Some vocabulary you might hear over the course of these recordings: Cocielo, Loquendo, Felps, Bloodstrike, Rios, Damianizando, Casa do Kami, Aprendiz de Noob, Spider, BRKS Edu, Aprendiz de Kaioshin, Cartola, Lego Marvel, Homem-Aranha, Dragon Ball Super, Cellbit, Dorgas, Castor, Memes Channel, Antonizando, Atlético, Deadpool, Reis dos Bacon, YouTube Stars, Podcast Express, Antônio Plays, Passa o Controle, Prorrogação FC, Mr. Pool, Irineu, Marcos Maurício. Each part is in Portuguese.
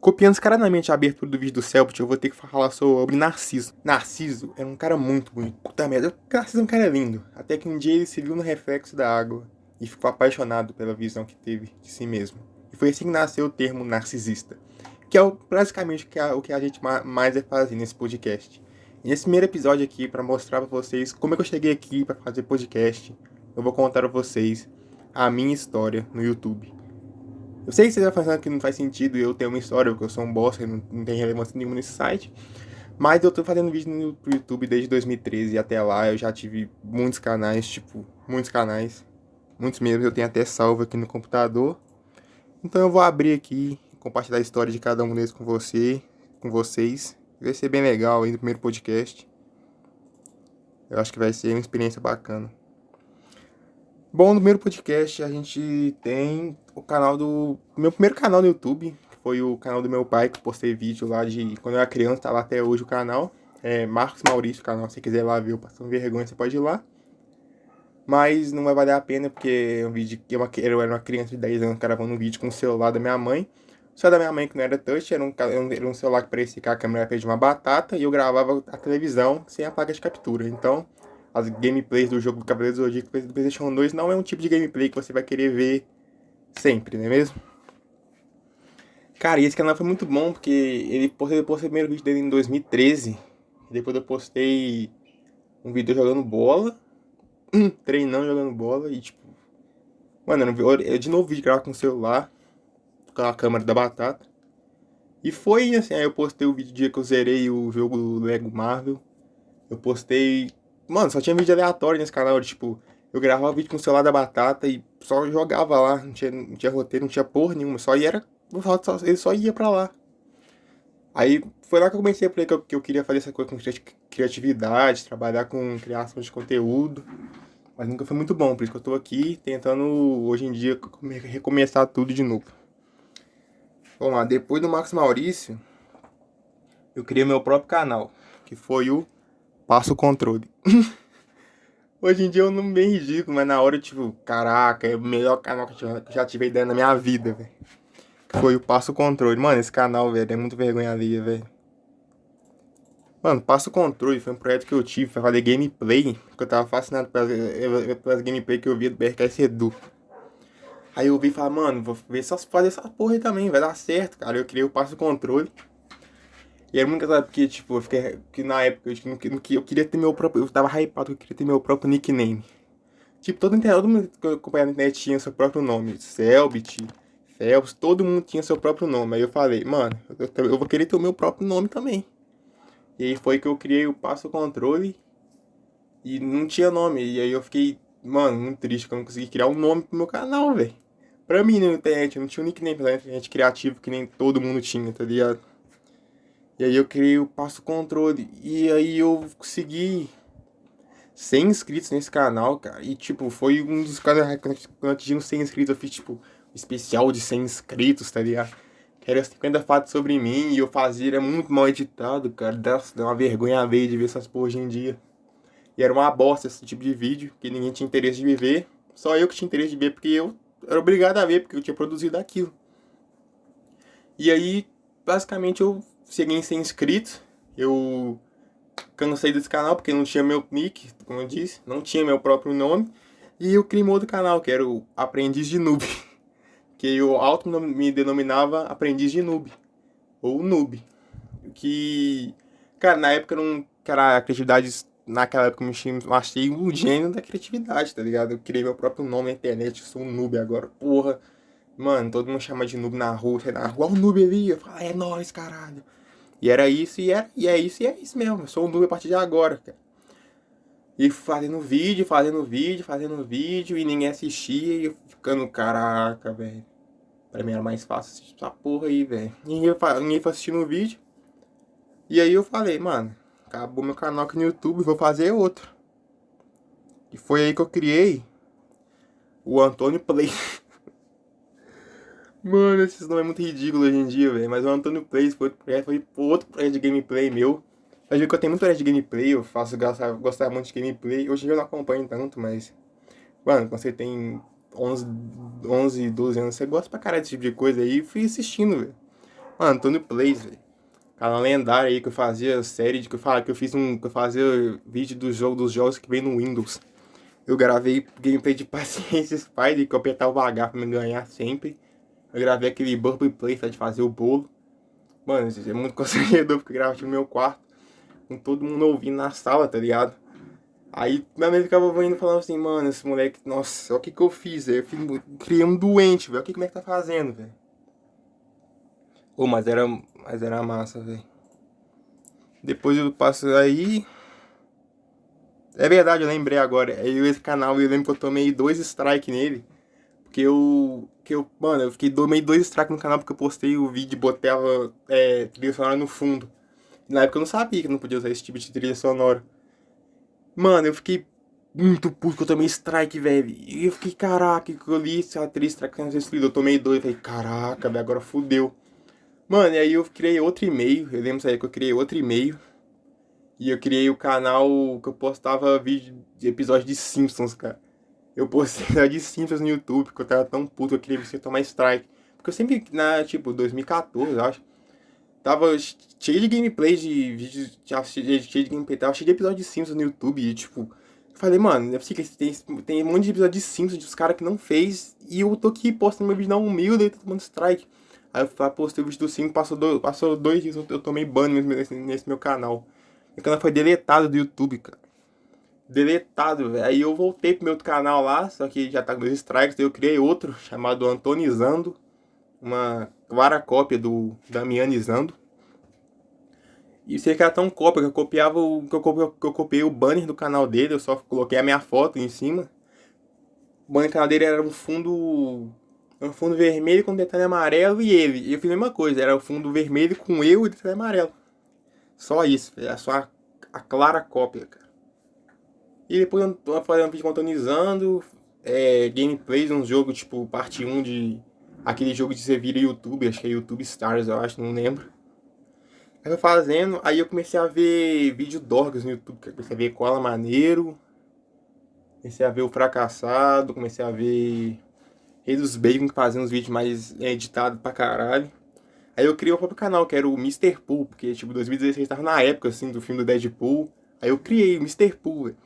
Copiando escaradamente a abertura do vídeo do Cellbit, eu vou ter que falar sobre Narciso. Narciso era um cara muito bonito. Puta merda, Narciso é um cara lindo. Até que um dia ele se viu no reflexo da água e ficou apaixonado pela visão que teve de si mesmo. E foi assim que nasceu o termo narcisista, que é basicamente o que a gente mais vai fazer nesse podcast. E nesse primeiro episódio aqui, para mostrar para vocês como é que eu cheguei aqui para fazer podcast, eu vou contar para vocês a minha história no YouTube. Eu sei que vocês vão pensando que não faz sentido eu ter uma história, porque eu sou um bosta, não tem relevância nenhuma nesse site. Mas eu tô fazendo vídeo no YouTube desde 2013 e até lá eu já tive muitos canais, muitos mesmo, eu tenho até salvo aqui no computador. Então eu vou abrir aqui, compartilhar a história de cada um deles com vocês. Vai ser bem legal aí no primeiro podcast. Eu acho que vai ser uma experiência bacana. Bom, no primeiro podcast a gente tem o canal do... Meu primeiro canal no YouTube, que foi o canal do meu pai, que eu postei vídeo lá de... Quando eu era criança, tá lá até hoje o canal. É Marcos Maurício o canal, se você quiser lá ver, eu passando vergonha, você pode ir lá. Mas não vai valer a pena, porque um vídeo que eu era uma criança de 10 anos gravando um vídeo com o celular da minha mãe. O celular da minha mãe que não era touch, era um celular que parecia que a câmera era de uma batata, e eu gravava a televisão sem a placa de captura, então... As gameplays do jogo do Cavaleiros do Zodíaco do PlayStation 2 não é um tipo de gameplay que você vai querer ver sempre, não é mesmo? Cara, e esse canal foi muito bom, porque eu postei o primeiro vídeo dele em 2013. Depois eu postei um vídeo jogando bola, treinando jogando bola, e tipo... Mano, eu de novo vídeo gravar com o celular, com a câmera da batata. E foi assim, aí eu postei o vídeo do dia que eu zerei o jogo do Lego Marvel. Eu postei... Mano, só tinha vídeo aleatório nesse canal, tipo, eu gravava vídeo com o celular da batata e só jogava lá, não tinha roteiro, não tinha porra nenhuma, ele só ia pra lá. Aí foi lá que eu comecei a falar que eu queria fazer essa coisa com criatividade, trabalhar com criação de conteúdo, mas nunca foi muito bom, por isso que eu tô aqui tentando, hoje em dia, recomeçar tudo de novo. Vamos lá, depois do Marcos Maurício, eu criei meu próprio canal, que foi o Passa o Controle. Hoje em dia eu não bem ridículo, mas na hora eu tipo, caraca, é o melhor canal que eu já tive ideia na minha vida, velho. Foi o Passa o Controle. Mano, esse canal, velho, é muito vergonha alheia, velho. Mano, Passa o Controle foi um projeto que eu tive pra fazer gameplay, porque eu tava fascinado pelas gameplay que eu via do BRKS Edu. Aí eu ouvi e falei, mano, vou ver só fazer essa porra aí também, vai dar certo, cara. Eu criei o Passa o Controle. E era muito engraçado porque, tipo, eu fiquei... Porque na época eu queria ter meu próprio... Eu tava hypado, eu queria ter meu próprio nickname. Tipo, todo mundo que eu acompanhava na internet tinha seu próprio nome. Cellbit, Felps, todo mundo tinha seu próprio nome. Aí eu falei, mano, eu vou querer ter o meu próprio nome também. E aí foi que eu criei o Passa o Controle. E não tinha nome. E aí eu fiquei, mano, muito triste que eu não consegui criar um nome pro meu canal, velho. Pra mim, na internet, eu não tinha um nickname pela internet criativo que nem todo mundo tinha, tá ligado? E aí eu criei o Passa o Controle, e aí eu consegui 100 inscritos nesse canal, cara, e tipo, foi um dos caras, quando atingi uns 100 inscritos, eu fiz tipo, um especial de 100 inscritos, tá ligado? Que era 50 fatos sobre mim, e eu fazia, era muito mal editado, cara, dá uma vergonha alheia de ver essas porra hoje em dia. E era uma bosta esse tipo de vídeo, que ninguém tinha interesse de me ver, só eu que tinha interesse de ver, porque eu era obrigado a ver, porque eu tinha produzido aquilo. E aí, basicamente, eu... Cheguei sem inscritos, eu cansei desse canal porque não tinha meu nick, como eu disse, não tinha meu próprio nome. E eu criei um outro canal, que era o Aprendiz de Noob, que eu auto me denominava Aprendiz de Noob, ou Noob. Que, cara, na época não, cara, a criatividade, naquela época eu achei um gênio da criatividade, tá ligado? Eu criei meu próprio nome na internet, eu sou um noob agora, porra. Mano, todo mundo chama de noob na rua, sai na rua, olha o noob ali, eu falo, é nóis, caralho. E era isso, e é isso mesmo. Eu sou um noob a partir de agora, cara. E fazendo vídeo, e ninguém assistia, e eu ficando, caraca, velho. Pra mim era mais fácil assistir essa porra aí, velho. Ninguém foi assistindo o vídeo. E aí eu falei, mano, acabou meu canal aqui no YouTube, vou fazer outro. E foi aí que eu criei o Antônio Plays. Mano, esses nomes é muito ridículo hoje em dia, velho. Mas o Antônio Plays foi outro projeto de gameplay meu. Eu digo que eu tenho muito projeto de gameplay, eu faço gostar muito de gameplay. Hoje em dia eu não acompanho tanto, mas... Mano, quando você tem 11, 12 anos, você gosta pra caralho desse tipo de coisa aí. E fui assistindo, velho. Mano, Antônio Plays, velho. Canal lendário aí que eu fazia série de que eu fazia vídeo do jogo, dos jogos que vem no Windows. Eu gravei gameplay de paciência Spider, que eu apertava o H pra me ganhar sempre. Eu gravei aquele Burpee Play, tá, de fazer o bolo. Mano, isso é muito constrangedor, porque eu gravava no meu quarto, com todo mundo ouvindo na sala, tá ligado? Aí minha mãe ficava ouvindo e falava assim, mano, esse moleque, nossa, olha o que que eu fiz, velho. Eu criei um doente, velho, olha como é que tá fazendo, velho. Ô, mas era massa, velho. Depois eu passo aí... É verdade, eu lembrei agora. Eu, esse canal, eu lembro que eu tomei 2 strikes nele. Porque mano, eu fiquei tomei 2 strikes no canal porque eu postei o vídeo e botava trilha sonora no fundo. Na época eu não sabia que eu não podia usar esse tipo de trilha sonora. Mano, eu fiquei muito puto que eu tomei strike, velho. E eu fiquei, caraca, que eu li essa trilha strike que eu não sei se eu tomei 2. Falei, caraca, velho, agora fudeu. Mano, e aí eu criei outro e-mail. Eu lembro aí que eu criei outro e-mail. E eu criei o canal que eu postava vídeo de episódio de Simpsons, cara. Eu postei episódio de Simpsons no YouTube, porque eu tava tão puto que eu queria você tomar strike. Porque eu sempre, tipo, 2014, eu acho, tava cheio de gameplay de vídeos, cheio de gameplay, tava cheio de episódio de Simpsons no YouTube. E, tipo, eu falei, mano, eu sei que tem um monte de episódio de Simpsons de os caras que não fez, e eu tô aqui postando meu vídeo na humilde e tô tomando strike. Aí eu postei o vídeo do Simpsons, passou 2 dias, eu tomei ban nesse meu canal. O canal foi deletado do YouTube, cara. Deletado, velho. Aí eu voltei pro meu outro canal lá, só que já tá com 2 strikes. Daí eu criei outro, chamado Antonizando. Uma clara cópia do Damianizando. E sei que era tão cópia que eu copiava eu copiei o banner do canal dele. Eu só coloquei a minha foto em cima. O banner do canal dele era um fundo vermelho com detalhe amarelo e ele. E eu fiz a mesma coisa, era o fundo vermelho com eu e detalhe amarelo. Só isso, é só a clara cópia, cara. E depois eu tô fazendo um vídeo Antonizando, gameplays, um jogo tipo parte 1 de... Aquele jogo de você vira YouTube, acho que é YouTube Stars, eu acho, não lembro. Aí eu fazendo, aí eu comecei a ver vídeo Dorgas no YouTube, cara. Comecei a ver Cola Maneiro, comecei a ver o Fracassado, comecei a ver Reis dos Bacon fazendo uns vídeos mais editados pra caralho. Aí eu criei o próprio canal, que era o Mr. Pool, porque, tipo, 2016 tava na época, assim, do filme do Deadpool. Aí eu criei o Mr. Pool, velho.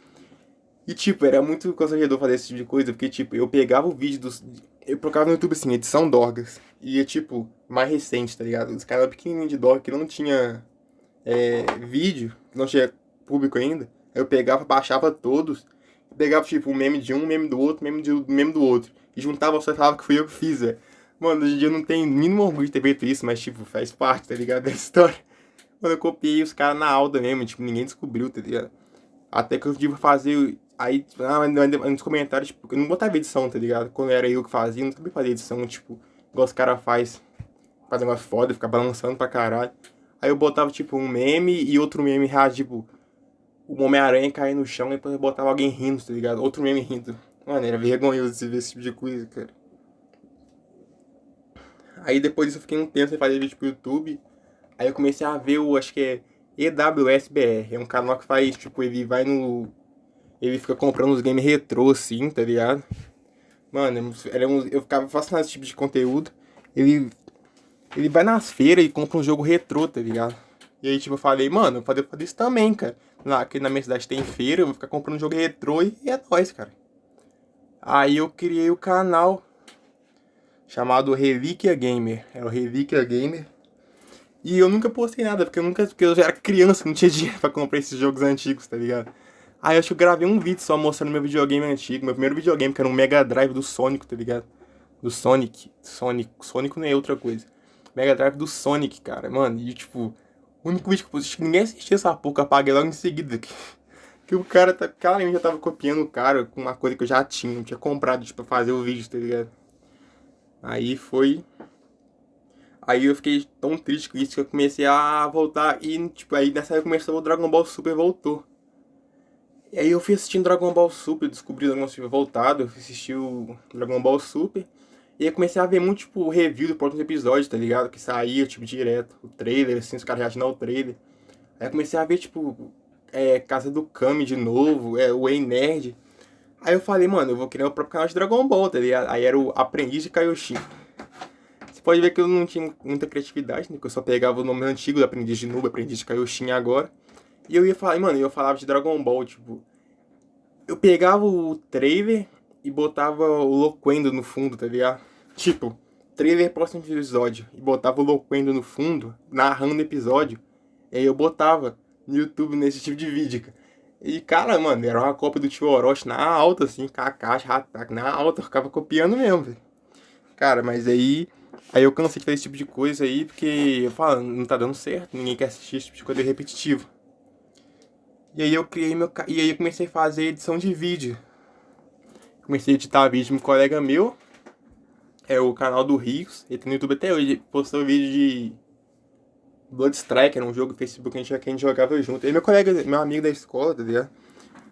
E, tipo, era muito constrangedor fazer esse tipo de coisa, porque, tipo, eu pegava o vídeo dos... Eu procurava no YouTube, assim, edição Dorgas. E é, tipo, mais recente, tá ligado? Os caras pequenininhos de Dorgas, que não tinha vídeo, que não tinha público ainda. Aí eu pegava, baixava todos. Pegava, tipo, um meme de um, meme do outro, meme do outro. E juntava só e falava que fui eu que fiz, velho. Mano, hoje em dia eu não tenho mínimo orgulho de ter feito isso, mas, tipo, faz parte, tá ligado, da história. Mano, eu copiei os caras na aula mesmo, tipo, ninguém descobriu, tá ligado? Até que eu tive fazer, aí, nos comentários, tipo, eu não botava edição, tá ligado? Quando era eu que fazia, eu não sabia fazer edição, tipo, igual os caras fazem negócio foda, ficar balançando pra caralho. Aí eu botava, tipo, um meme e outro meme, tipo, o Homem-Aranha cair no chão e depois eu botava alguém rindo, tá ligado? Outro meme rindo. Mano, era vergonhoso esse tipo de coisa, cara. Aí depois disso eu fiquei um tempo sem fazer vídeo pro YouTube. Aí eu comecei a ver o, acho que é EWSBR. É um canal que faz, tipo, ele vai no... Ele fica comprando os games retrô, assim, tá ligado? Mano, eu ficava fascinado nesse tipo de conteúdo. Ele vai nas feiras e compra um jogo retrô, tá ligado? E aí, tipo, eu falei, mano, eu vou fazer isso também, cara. Aqui na minha cidade tem feira, eu vou ficar comprando um jogo retrô e é nóis, cara. Aí eu criei o canal... chamado Relíquia Gamer. É o Relíquia Gamer. E eu nunca postei nada, porque eu já era criança, não tinha dinheiro pra comprar esses jogos antigos, tá ligado? Aí eu acho que eu gravei um vídeo só mostrando meu videogame antigo, meu primeiro videogame, que era um Mega Drive do Sonic, tá ligado? Do Sonic. Sonic não é outra coisa. Mega Drive do Sonic, cara. Mano, e tipo, o único vídeo que eu postei, ninguém assistiu essa porca, apaguei logo em seguida. Que o cara, claramente, já tava copiando o cara com uma coisa que eu já tinha, não tinha comprado, tipo, pra fazer o vídeo, tá ligado? Aí foi... Aí eu fiquei tão triste com isso que eu comecei a voltar e, tipo, aí nessa época começou o Dragon Ball Super voltou. E aí eu fui assistindo Dragon Ball Super, descobri o Dragon Ball Super voltado, eu fui assistir o Dragon Ball Super. E aí comecei a ver muito, tipo, review do próximo episódio, tá ligado? Que saía, tipo, direto, o trailer, assim, os caras reagindo ao trailer. Aí eu comecei a ver, tipo, Casa do Kami de novo, o Ei Nerd. Aí eu falei, mano, eu vou criar o próprio canal de Dragon Ball, tá ligado? Aí era o Aprendiz de Kaioshin. Você pode ver que eu não tinha muita criatividade, né? Que eu só pegava o nome antigo do Aprendiz de Noob, Aprendiz de Kaioshin agora. E eu ia falar, mano, eu falava de Dragon Ball, tipo... Eu pegava o trailer e botava o Loquendo no fundo, tá ligado? Tipo, trailer próximo episódio. E botava o Loquendo no fundo, narrando o episódio. E aí eu botava no YouTube nesse tipo de vídeo, cara. E, cara, mano, era uma cópia do tio Orochi na alta, assim, com a caixa, ataque na alta, eu ficava copiando mesmo, velho. Cara, mas aí eu cansei de fazer esse tipo de coisa aí, porque eu falo, não tá dando certo, ninguém quer assistir esse tipo de coisa repetitivo. E aí eu criei meu... E aí eu comecei a fazer edição de vídeo. Comecei a editar vídeo de um colega meu, é o canal do Rios, ele tá no YouTube até hoje, postou vídeo de... Bloodstrike, era um jogo do Facebook que a gente jogava junto. E meu amigo da escola, tá ligado?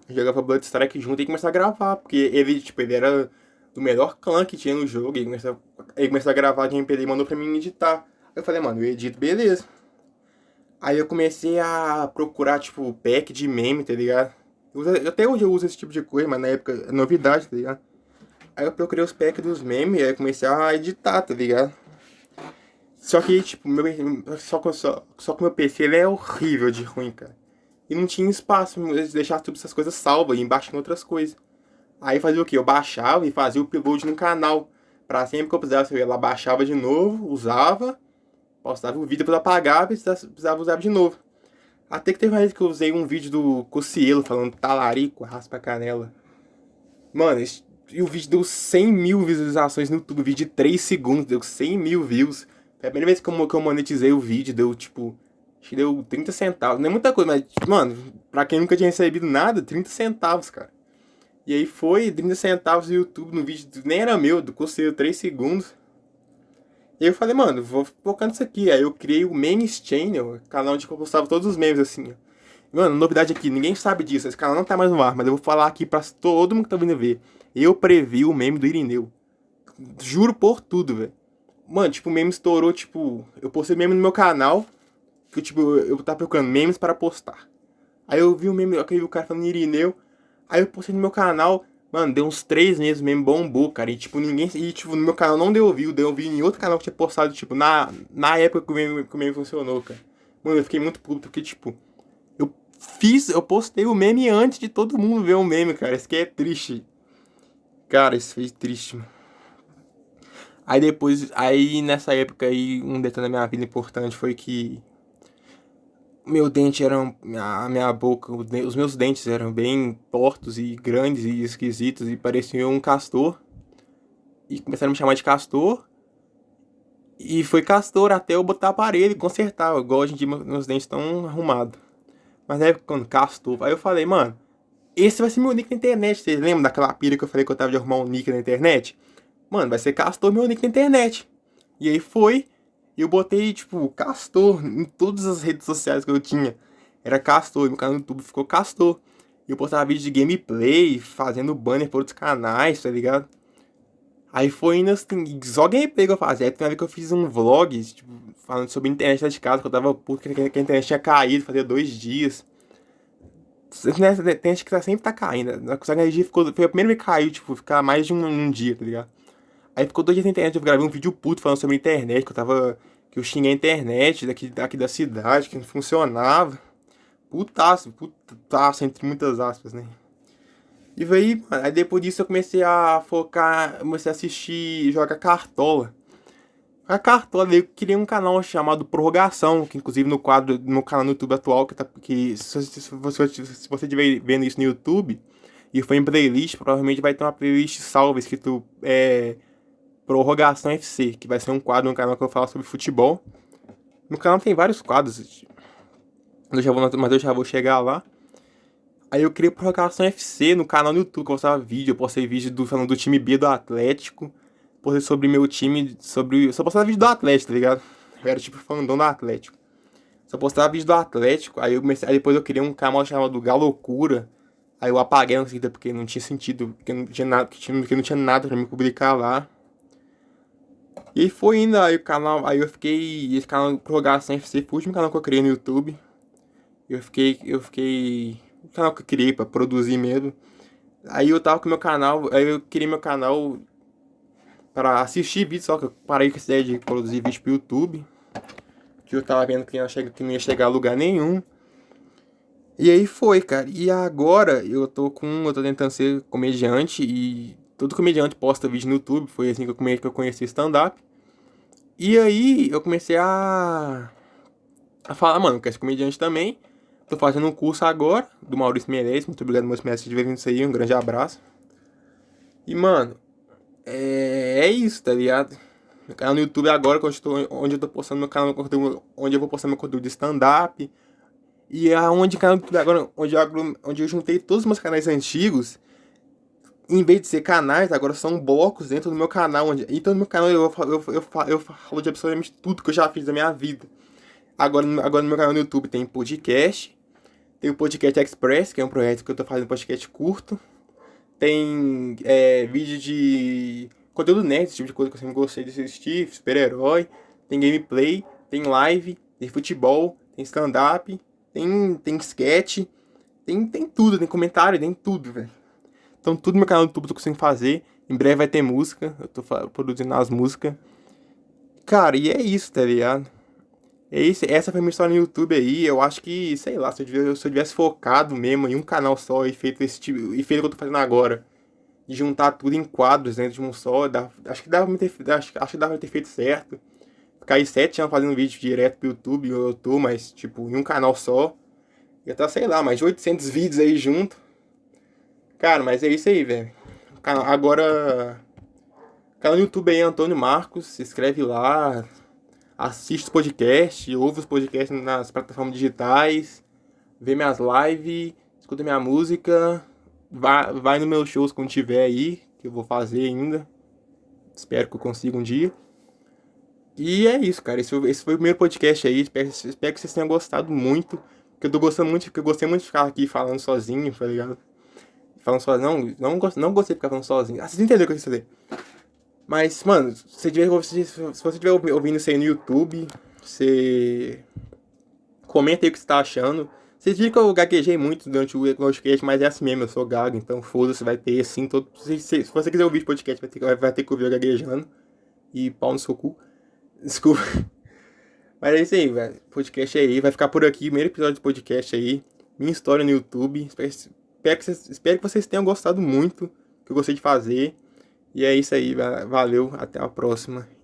Jogava Bloodstrike junto e começou a gravar, porque ele era do melhor clã que tinha no jogo. E ele começou a gravar gameplay e mandou pra mim editar. Aí eu falei, mano, eu edito, beleza. Aí eu comecei a procurar, tipo, pack de meme, tá ligado? Até hoje eu uso esse tipo de coisa, mas na época é novidade, tá ligado? Aí eu procurei os packs dos memes e aí comecei a editar, tá ligado? Só que, tipo, meu PC ele é horrível de ruim, cara. E não tinha espaço pra deixar todas essas coisas salvas e embaixando outras coisas. Aí fazia o quê? Eu baixava e fazia o upload no canal. Pra sempre que eu precisasse, eu ia lá, baixava de novo, usava, postava o vídeo, depois apagava e precisava usar de novo. Até que teve uma vez que eu usei um vídeo do Cocielo falando talarico, raspa a canela. Mano, e o vídeo deu 100 mil visualizações no YouTube. O vídeo de 3 segundos deu 100 mil views. É a primeira vez que eu monetizei o vídeo, deu tipo... Acho que deu 30 centavos. Não é muita coisa, mas, mano, pra quem nunca tinha recebido nada, 30 centavos, cara. E aí foi 30 centavos no YouTube, no vídeo nem era meu, custei 3 segundos. E aí eu falei, mano, vou focando isso aqui. Aí eu criei o Memes Channel, canal onde eu postava todos os memes, assim, ó. Mano, novidade aqui, ninguém sabe disso, esse canal não tá mais no ar, mas eu vou falar aqui pra todo mundo que tá vindo ver. Eu previ o meme do Irineu. Juro por tudo, velho. Mano, tipo, o meme estourou, tipo... Eu postei meme no meu canal. Que, tipo, eu tava procurando memes para postar. Aí eu vi o meme, eu vi o cara falando Irineu. Aí eu postei no meu canal. Mano, deu uns 3 meses, o meme bombou, cara. E, tipo, ninguém... E, tipo, no meu canal não deu view em outro canal que tinha postado, tipo... Na época que o meme funcionou, cara. Mano, eu fiquei muito puto, porque, tipo... Eu postei o meme antes de todo mundo ver o meme, cara. Isso aqui é triste. Cara, isso foi triste, mano. Aí depois, nessa época aí, um detalhe da minha vida importante foi que meu dente era, a minha boca, os meus dentes eram bem tortos e grandes e esquisitos e pareciam um castor. E começaram a me chamar de castor. E foi castor até eu botar aparelho e consertar, igual hoje em dia meus dentes estão arrumados. Mas na época, quando castor, aí eu falei, mano, esse vai ser meu nick na internet. Vocês lembram daquela pira que eu falei que eu tava de arrumar um nick na internet? Mano, vai ser Castor meu nick na internet. E aí foi. E eu botei, tipo, Castor em todas as redes sociais que eu tinha. Era Castor. E meu canal no YouTube ficou Castor. E eu postava vídeo de gameplay, fazendo banner pra outros canais, tá ligado? Aí foi ainda assim, só gameplay que eu fazia. Aí tem uma vez que eu fiz um vlog, tipo, falando sobre a internet lá de casa, que eu tava puto que a internet tinha caído, fazia 2 dias. A internet que sempre tá caindo. Só que a energia ficou... Foi a primeira vez que caiu, tipo, ficar mais de um dia, tá ligado? Aí ficou 2 dias na internet, eu gravei um vídeo puto falando sobre a internet, que eu xinguei a internet daqui da cidade, que não funcionava. Putaço, entre muitas aspas, né? E veio, aí depois disso eu comecei a focar, comecei a assistir, jogar Cartola. A Cartola, eu criei um canal chamado Prorrogação, que inclusive no canal no YouTube atual, que se você estiver vendo isso no YouTube, e foi em playlist, provavelmente vai ter uma playlist salva, escrito, Prorrogação FC, que vai ser um quadro no canal que eu falo sobre futebol. No canal tem vários quadros, mas eu já vou chegar lá. Aí eu criei Prorrogação FC no canal no YouTube, que eu postava vídeo. Eu postei vídeo falando do time B do Atlético. Postei sobre meu time, só postava vídeo do Atlético, tá ligado? Eu era tipo fandom do Atlético. Só postava vídeo do Atlético. Aí depois eu criei um canal chamado Galocura. Aí eu apaguei na seguida porque não tinha sentido, porque não tinha nada pra me publicar lá. E foi ainda, aí o canal, aí eu fiquei, esse canal Prorrogação FC foi o último canal que eu criei no YouTube. O canal que eu criei pra produzir mesmo. Aí eu tava com meu canal, aí eu criei meu canal para assistir vídeo, só que eu parei com essa ideia de produzir vídeo pro YouTube, que eu tava vendo que não ia chegar a lugar nenhum. E aí foi, cara. E agora eu tô tentando ser comediante, e todo comediante posta vídeo no YouTube. Foi assim que eu conheci stand-up. E aí eu comecei a falar, mano, eu quero ser comediante também. Tô fazendo um curso agora, do Maurício Meirelles. Muito obrigado, Maurício Meirelles, de ver isso aí. Um grande abraço. E, mano, é isso, tá ligado? Meu canal no YouTube agora, onde eu tô postando meu canal, onde eu vou postar meu conteúdo de stand-up. E aonde canal agora, onde eu juntei todos os meus canais antigos, em vez de ser canais, agora são blocos dentro do meu canal. Então no meu canal eu falo de absolutamente tudo que eu já fiz da minha vida. Agora no meu canal no YouTube tem podcast, tem o Podcast Express, que é um projeto que eu tô fazendo podcast curto, tem vídeo de conteúdo nerd, esse tipo de coisa que eu sempre gostei de assistir, super-herói, tem gameplay, tem live, tem futebol, tem stand-up. Tem sketch, tem tudo, tem comentário, tem tudo, velho. Então tudo no meu canal do YouTube eu tô conseguindo fazer. Em breve vai ter música, eu tô produzindo as músicas. Cara, e é isso, tá ligado? Essa foi a minha história no YouTube aí. Eu acho que, sei lá, se eu tivesse focado mesmo em um canal só e feito esse tipo, e feito o que eu tô fazendo agora, de juntar tudo em quadros dentro de um só, acho que dava pra ter feito certo. Ficar 7 anos fazendo vídeo direto pro YouTube, eu tô, mas, tipo, em um canal só. Já tá, sei lá, mais de 800 vídeos aí junto. Cara, mas é isso aí, velho. Agora, canal no YouTube aí, Antônio Marcos, se inscreve lá, assiste os podcasts, ouve os podcasts nas plataformas digitais, vê minhas lives, escuta minha música, vai nos meus shows quando tiver aí, que eu vou fazer ainda. Espero que eu consiga um dia. E é isso, cara. Esse foi o primeiro podcast aí. Espero que vocês tenham gostado muito. Porque eu tô gostando muito, porque eu gostei muito de ficar aqui falando sozinho, tá ligado? Falando sozinho. Não gostei de ficar falando sozinho. Ah, vocês entenderam o que eu quis dizer. Mas, mano, se você estiver ouvindo isso aí no YouTube, você comenta aí o que você tá achando. Vocês viram que eu gaguejei muito durante o podcast, mas é assim mesmo, eu sou gago, então foda-se, vai ter assim todo. Se você quiser ouvir o podcast, vai ter que ouvir eu gaguejando. E pau no seu cu. Desculpa. Mas é isso aí, velho. Podcast aí. Vai ficar por aqui. Primeiro episódio do podcast aí. Minha história no YouTube. Espero que vocês tenham gostado muito. Que eu gostei de fazer. E é isso aí, velho. Valeu. Até a próxima.